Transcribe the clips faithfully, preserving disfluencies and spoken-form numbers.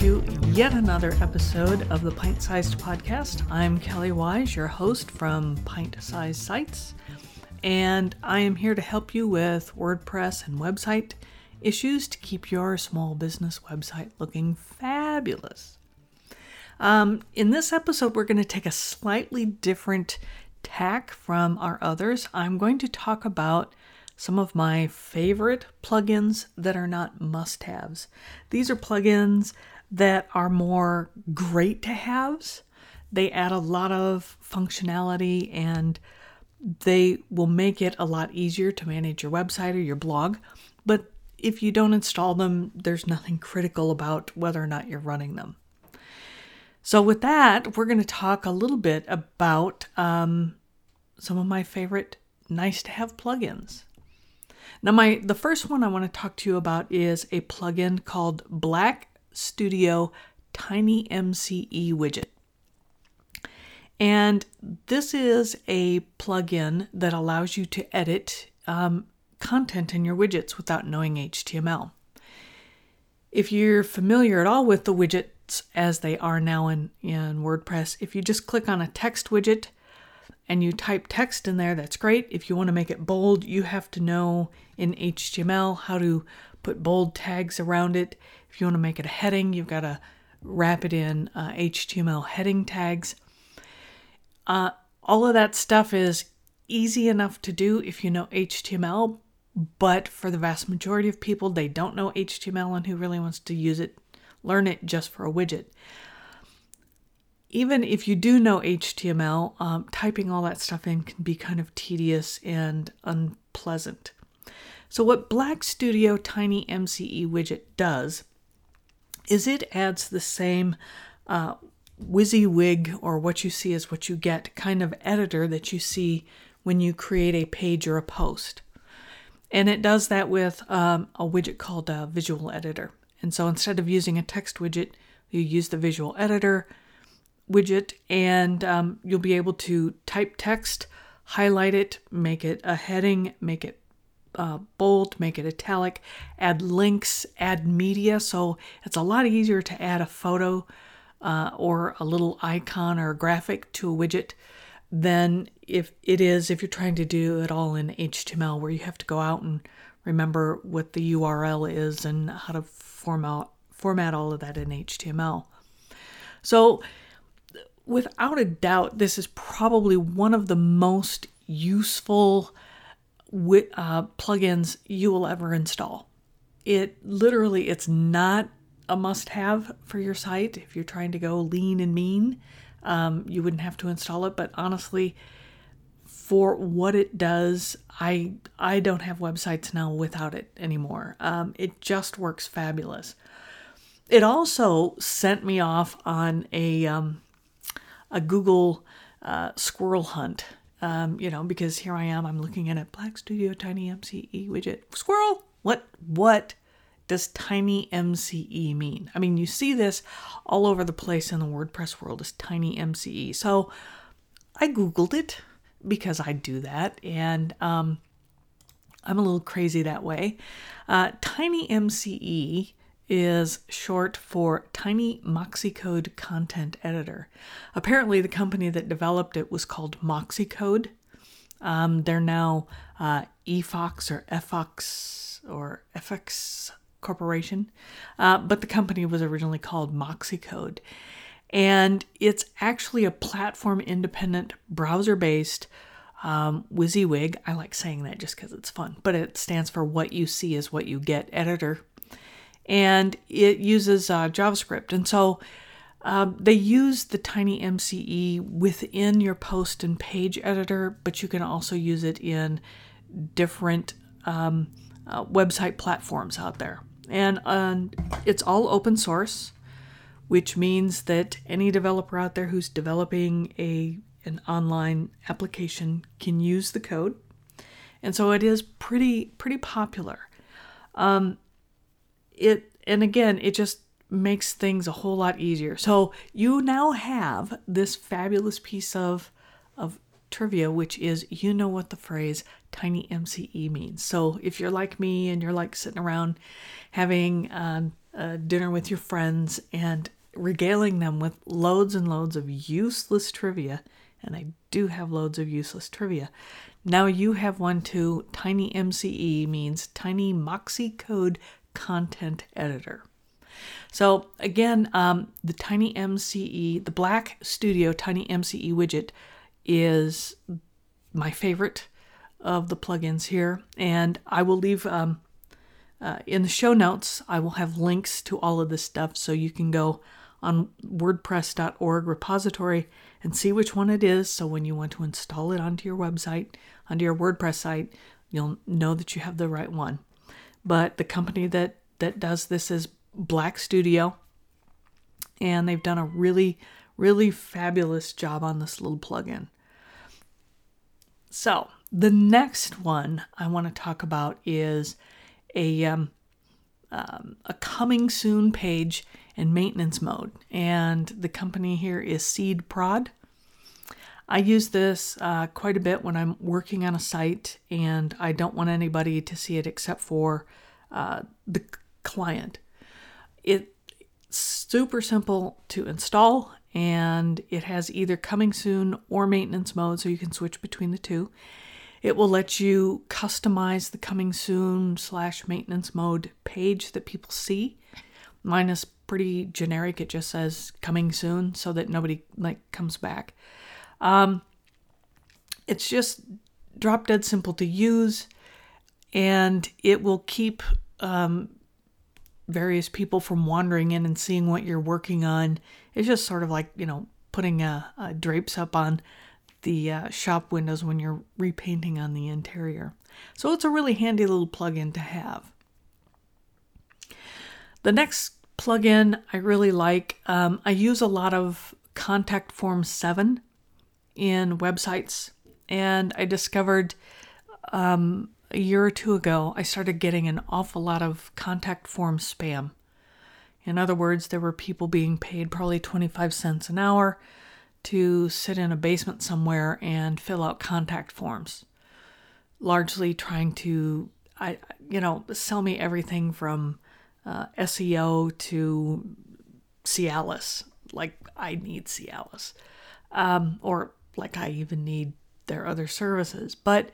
to yet another episode of the Pint-Sized Podcast. I'm Kelly Wise, your host from Pint-Sized Sites, and I am here to help you with WordPress and website issues to keep your small business website looking fabulous. Um, in this episode, we're going to take a slightly different tack from our others. I'm going to talk about some of my favorite plugins that are not must-haves. These are plugins that are more great-to-haves. They add a lot of functionality and they will make it a lot easier to manage your website or your blog. But if you don't install them, there's nothing critical about whether or not you're running them. So with that, we're going to talk a little bit about um, some of my favorite nice-to-have plugins. Now, my the first one I want to talk to you about is a plugin called Black Studio Tiny M C E widget. And this is a plugin that allows you to edit um, content in your widgets without knowing H T M L. If you're familiar at all with the widgets as they are now in, in WordPress, if you just click on a text widget and you type text in there, that's great. If you want to make it bold, you have to know in H T M L how to put bold tags around it. If you want to make it a heading, you've got to wrap it in uh, H T M L heading tags. Uh, all of that stuff is easy enough to do if you know H T M L, but for the vast majority of people, they don't know H T M L, and who really wants to use it, learn it just for a widget. Even if you do know H T M L, um, typing all that stuff in can be kind of tedious and unpleasant. So what Black Studio Tiny M C E widget does is it adds the same uh, WYSIWYG, or what you see is what you get, kind of editor that you see when you create a page or a post. And it does that with um, a widget called a visual editor. And so instead of using a text widget, you use the visual editor widget, and um, you'll be able to type text, highlight it, make it a heading, make it uh, bold, make it italic, add links, add media. So it's a lot easier to add a photo uh, or a little icon or a graphic to a widget than if it is if you're trying to do it all in H T M L, where you have to go out and remember what the U R L is and how to format format all of that in H T M L. So without a doubt, this is probably one of the most useful wi- uh, plugins you will ever install. It literally, it's not a must-have for your site. If you're trying to go lean and mean, um, you wouldn't have to install it. But honestly, for what it does, I I don't have websites now without it anymore. Um, it just works fabulous. It also sent me off on a... Um, a Google uh, squirrel hunt, um, you know, because here I am, I'm looking at a Black Studio Tiny M C E widget. Squirrel? What, what does Tiny M C E mean? I mean, you see this all over the place in the WordPress world as Tiny M C E. So I Googled it because I do that. And um, I'm a little crazy that way. Uh, Tiny M C E is short for Tiny MoxieCode Content Editor. Apparently, the company that developed it was called MoxieCode. Um, they're now uh, eFox or FFox or FX Corporation, uh, but the company was originally called MoxieCode. And it's actually a platform-independent, browser-based um, WYSIWYG. I like saying that just because it's fun, but it stands for What You See Is What You Get Editor. And it uses uh, JavaScript. And so uh, they use the Tiny M C E within your post and page editor, but you can also use it in different um, uh, website platforms out there. And um, it's all open source, which means that any developer out there who's developing a an online application can use the code. And so it is pretty, pretty popular. Um, It and again, it just makes things a whole lot easier. So you now have this fabulous piece of of trivia, which is, you know what the phrase Tiny M C E means. So if you're like me and you're like sitting around having um, uh, dinner with your friends and regaling them with loads and loads of useless trivia. And I do have loads of useless trivia. Now you have one too. Tiny M C E means Tiny MoxieCode Content Editor. So again, um, the Tiny M C E, the Black Studio Tiny M C E widget is my favorite of the plugins here. And I will leave um, uh, in the show notes, I will have links to all of this stuff. So you can go on WordPress dot org repository and see which one it is. So when you want to install it onto your website, onto your WordPress site, you'll know that you have the right one. But the company that, that does this is Black Studio, and they've done a really, really fabulous job on this little plugin. So the next one I want to talk about is a um, um, a coming soon page and maintenance mode, and the company here is SeedProd. I use this uh, quite a bit when I'm working on a site, and I don't want anybody to see it except for uh, the client. It's super simple to install, and it has either coming soon or maintenance mode, so you can switch between the two. It will let you customize the coming soon slash maintenance mode page that people see. Mine is pretty generic. It just says coming soon so that nobody like comes back. Um, it's just drop dead simple to use, and it will keep um, various people from wandering in and seeing what you're working on. It's just sort of like, you know, putting a, a drapes up on the uh, shop windows when you're repainting on the interior. So it's a really handy little plugin to have. The next plugin I really like, um, I use a lot of Contact Form seven in websites, and I discovered um, a year or two ago, I started getting an awful lot of contact form spam. In other words, there were people being paid probably twenty-five cents an hour to sit in a basement somewhere and fill out contact forms, largely trying to, I, you know, sell me everything from uh, S E O to Cialis, like I need Cialis, um, or like I even need their other services. But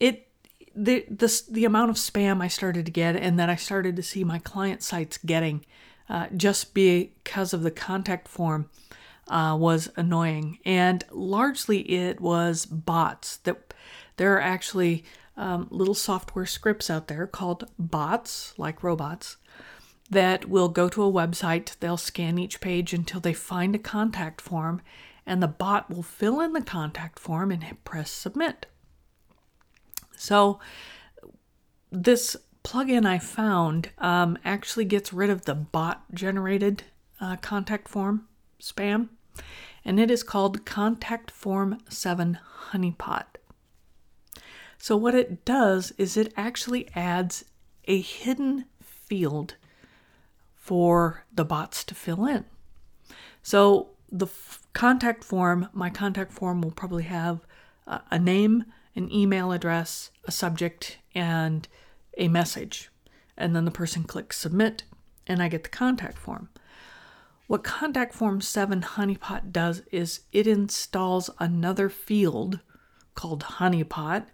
it The, the the amount of spam I started to get, and that I started to see my client sites getting uh, just because of the contact form uh, was annoying. And largely it was bots. That there are actually um, little software scripts out there called bots, like robots, that will go to a website. They'll scan each page until they find a contact form, and the bot will fill in the contact form and hit press submit. So this plugin I found um, actually gets rid of the bot-generated uh, contact form spam, and it is called Contact Form seven Honeypot. So what it does is it actually adds a hidden field for the bots to fill in. So the f- contact form, my contact form will probably have uh, a name, an email address, a subject, and a message. And then the person clicks submit, and I get the contact form. What Contact Form seven Honeypot does is it installs another field called Honeypot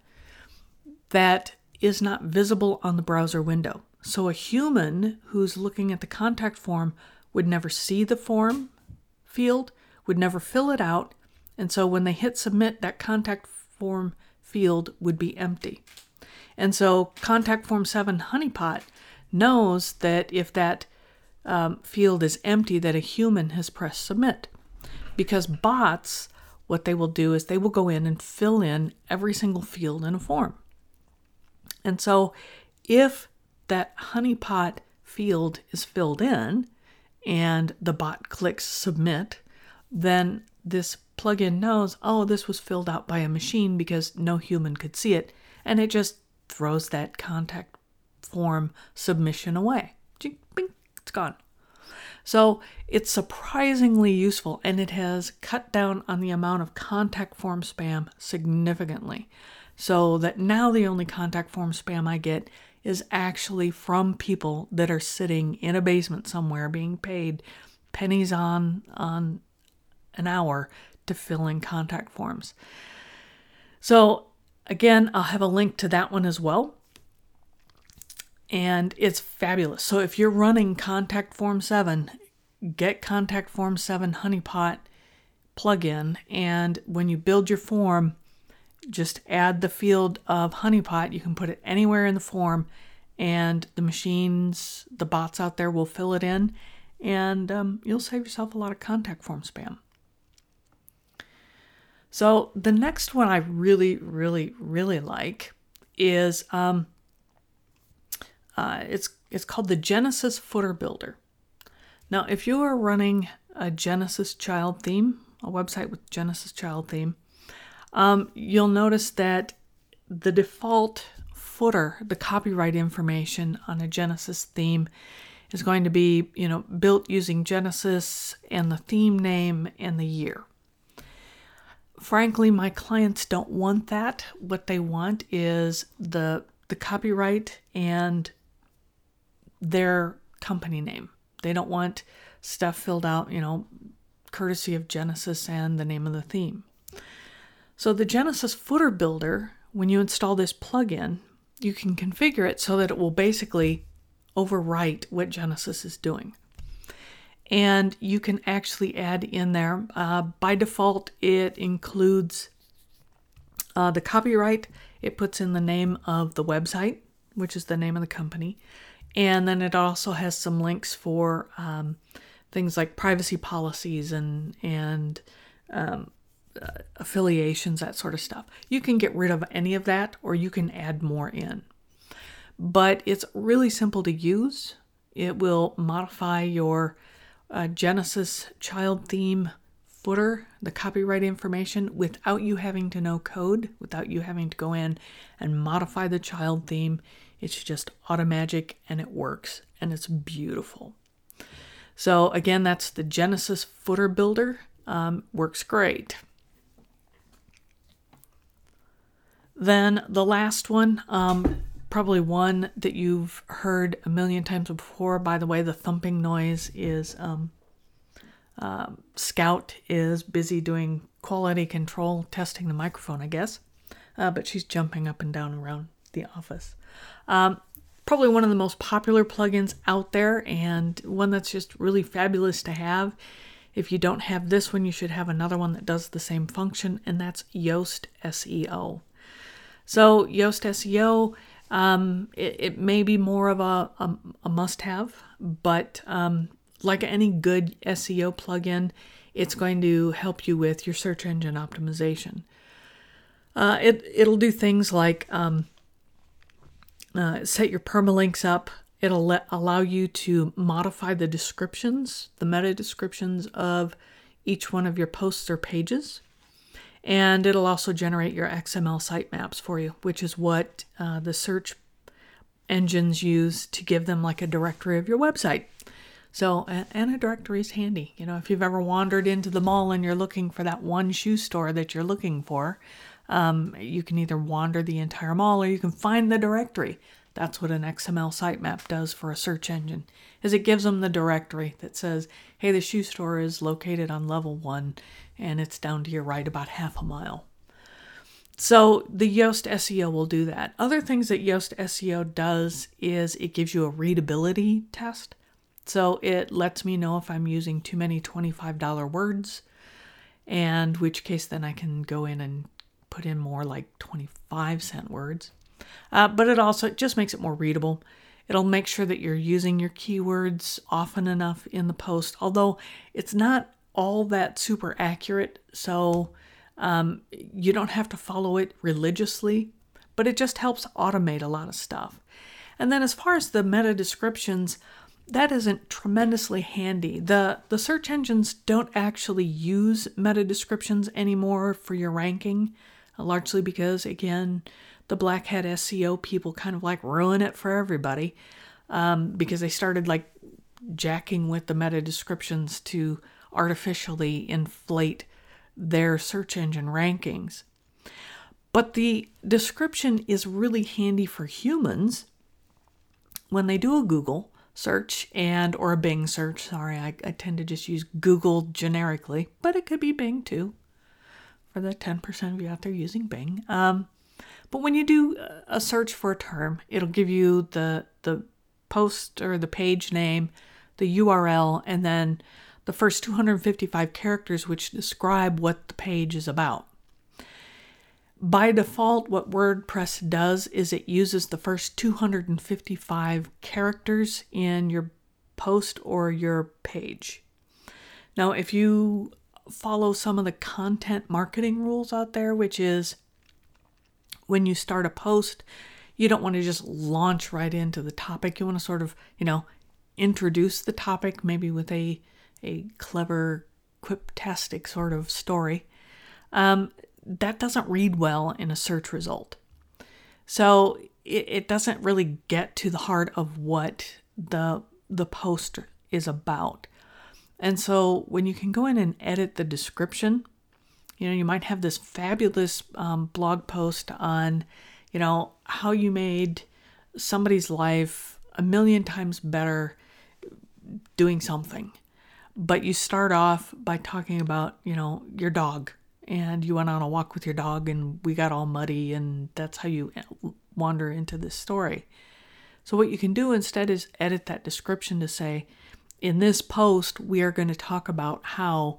that is not visible on the browser window. So a human who's looking at the contact form would never see the form field, would never fill it out. And so when they hit submit, that contact form field would be empty. And so Contact Form seven Honeypot knows that if that um, field is empty, that a human has pressed submit. Because bots, what they will do is they will go in and fill in every single field in a form. And so if that honeypot field is filled in and the bot clicks submit, then this plugin knows, oh, this was filled out by a machine because no human could see it, and it just throws that contact form submission away. Jing, bing, it's gone. So it's surprisingly useful, and it has cut down on the amount of contact form spam significantly, so that now the only contact form spam I get is actually from people that are sitting in a basement somewhere being paid pennies on, on an hour to fill in contact forms. So again, I'll have a link to that one as well. And it's fabulous. So if you're running Contact Form seven, get Contact Form seven Honeypot plugin. And when you build your form, just add the field of Honeypot. You can put it anywhere in the form, and the machines, the bots out there will fill it in, and um, you'll save yourself a lot of contact form spam. So the next one I really, really, really like is um, uh, it's it's called the Genesis Footer Builder. Now, if you are running a Genesis child theme, a website with Genesis child theme, Um, you'll notice that the default footer, the copyright information on a Genesis theme, is going to be, you know, built using Genesis and the theme name and the year. Frankly, my clients don't want that. What they want is the the copyright and their company name. They don't want stuff filled out, you know, courtesy of Genesis and the name of the theme. So the Genesis Footer Builder, when you install this plugin, you can configure it so that it will basically overwrite what Genesis is doing. And you can actually add in there, uh, by default, it includes uh, the copyright. It puts in the name of the website, which is the name of the company. And then it also has some links for um, things like privacy policies and, and um, Uh, affiliations, that sort of stuff. You can get rid of any of that, or you can add more in. But it's really simple to use. It will modify your uh, Genesis child theme footer, the copyright information, without you having to know code, without you having to go in and modify the child theme. It's just automagic, and it works, and it's beautiful. So again, that's the Genesis Footer Builder. Um, works great. Then the last one, um, probably one that you've heard a million times before. By the way, the thumping noise is um, uh, Scout is busy doing quality control, testing the microphone, I guess. Uh, but she's jumping up and down around the office. Um, probably one of the most popular plugins out there, and one that's just really fabulous to have. If you don't have this one, you should have another one that does the same function, and that's Yoast S E O. So Yoast S E O, um, it, it may be more of a, a, a must-have, but um, like any good S E O plugin, it's going to help you with your search engine optimization. Uh, it, it'll do things like um, uh, set your permalinks up. It'll let, allow you to modify the descriptions, the meta descriptions of each one of your posts or pages. And it'll also generate your X M L sitemaps for you, which is what uh, the search engines use to give them like a directory of your website. So, and a directory is handy. You know, if you've ever wandered into the mall and you're looking for that one shoe store that you're looking for, um, you can either wander the entire mall or you can find the directory. That's what an X M L sitemap does for a search engine, is it gives them the directory that says, hey, the shoe store is located on level one, and it's down to your right about half a mile. So the Yoast S E O will do that. Other things that Yoast S E O does is it gives you a readability test. So it lets me know if I'm using too many twenty-five dollars words, and which case then I can go in and put in more like twenty-five cent words. Uh, but it also it just makes it more readable. It'll make sure that you're using your keywords often enough in the post, although it's not all that super accurate, so um, you don't have to follow it religiously, but it just helps automate a lot of stuff. And then as far as the meta descriptions, that isn't tremendously handy. The, the search engines don't actually use meta descriptions anymore for your ranking, largely because, again, the black hat S E O people kind of like ruin it for everybody um, because they started like jacking with the meta descriptions to artificially inflate their search engine rankings. But the description is really handy for humans when they do a Google search and or a Bing search, sorry, I, I tend to just use Google generically, but it could be Bing too, for the ten percent of you out there using Bing. Um, but when you do a search for a term, it'll give you the the post or the page name, the U R L, and then the first two hundred fifty-five characters which describe what the page is about. By default, what WordPress does is it uses the first two hundred fifty-five characters in your post or your page. Now, if you follow some of the content marketing rules out there, which is when you start a post, you don't want to just launch right into the topic. You want to sort of, you know, introduce the topic maybe with a, a clever, quip-tastic sort of story. Um, that doesn't read well in a search result. So it, it doesn't really get to the heart of what the, the post is about. And so when you can go in and edit the description, you know, you might have this fabulous um, blog post on, you know, how you made somebody's life a million times better doing something. But you start off by talking about, you know, your dog. And you went on a walk with your dog and we got all muddy, and that's how you wander into this story. So what you can do instead is edit that description to say, in this post, we are going to talk about how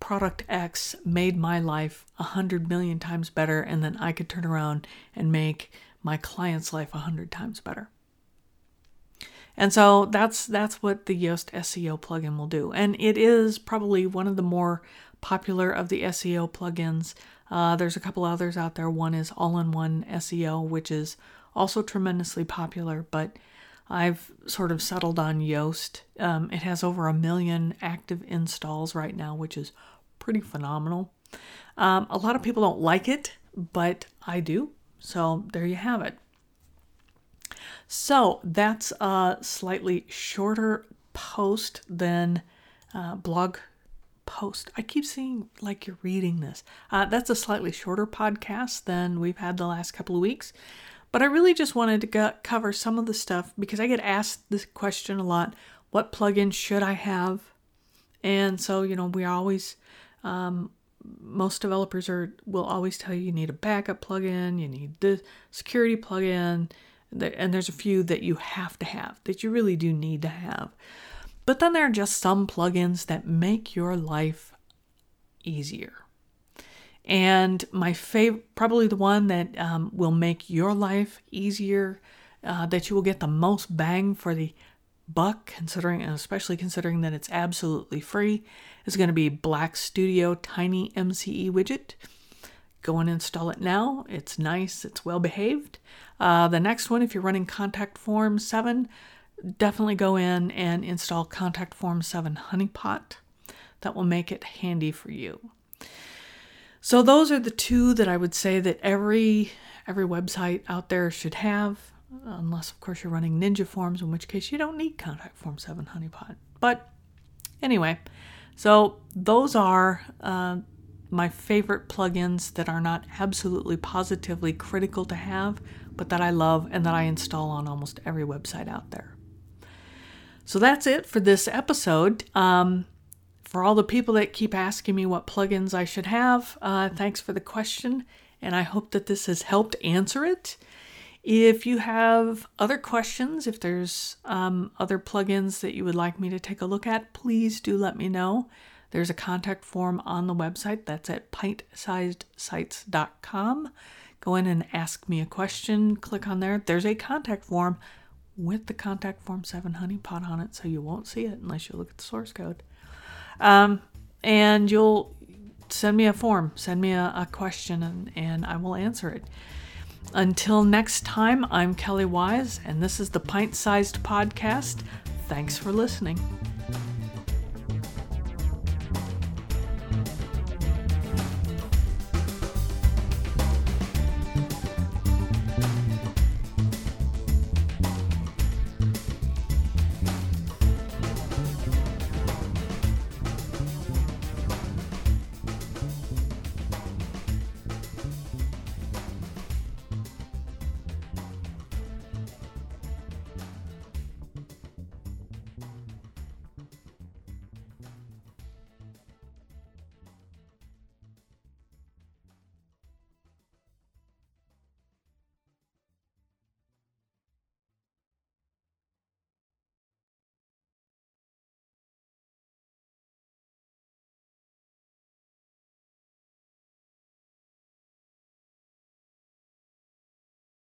product X made my life a hundred million times better, and then I could turn around and make my client's life a hundred times better. And so that's that's what the Yoast S E O plugin will do. And it is probably one of the more popular of the S E O plugins. Uh, there's a couple others out there. One is All-in-One S E O, which is also tremendously popular, but I've sort of settled on Yoast. Um, it has over a million active installs right now, which is pretty phenomenal. Um, a lot of people don't like it, but I do. So there you have it. So that's a slightly shorter post than uh, blog post. I keep seeing like you're reading this. Uh, that's a slightly shorter podcast than we've had the last couple of weeks. But I really just wanted to go- cover some of the stuff because I get asked this question a lot. What plugin should I have? And so, you know, we always, um, most developers are will always tell you you need a backup plugin, you need the security plugin, and there's a few that you have to have, that you really do need to have. But then there are just some plugins that make your life easier. And my favorite, probably the one that um, will make your life easier, uh, that you will get the most bang for the buck, considering, especially considering that it's absolutely free, is going to be Black Studio Tiny M C E widget. Go and install it now. It's nice. It's well behaved. Uh, the next one, if you're running Contact Form seven, definitely go in and install Contact Form seven Honeypot. That will make it handy for you. So those are the two that I would say that every every website out there should have, unless of course you're running Ninja Forms, in which case you don't need Contact Form seven Honeypot. But anyway, so those are uh, my favorite plugins that are not absolutely positively critical to have, but that I love and that I install on almost every website out there. So that's it for this episode. Um, For all the people that keep asking me what plugins I should have, uh, thanks for the question, and I hope that this has helped answer it. If you have other questions, if there's um, other plugins that you would like me to take a look at, please do let me know. There's a contact form on the website. That's at pint sized sites dot com. Go in and ask me a question. Click on there. There's a contact form with the Contact Form seven Honeypot on it, so you won't see it unless you look at the source code. Um, and you'll send me a form, send me a, a question, and, and I will answer it. Until next time, I'm Kelly Wise, and this is the Pint-Sized Podcast. Thanks for listening.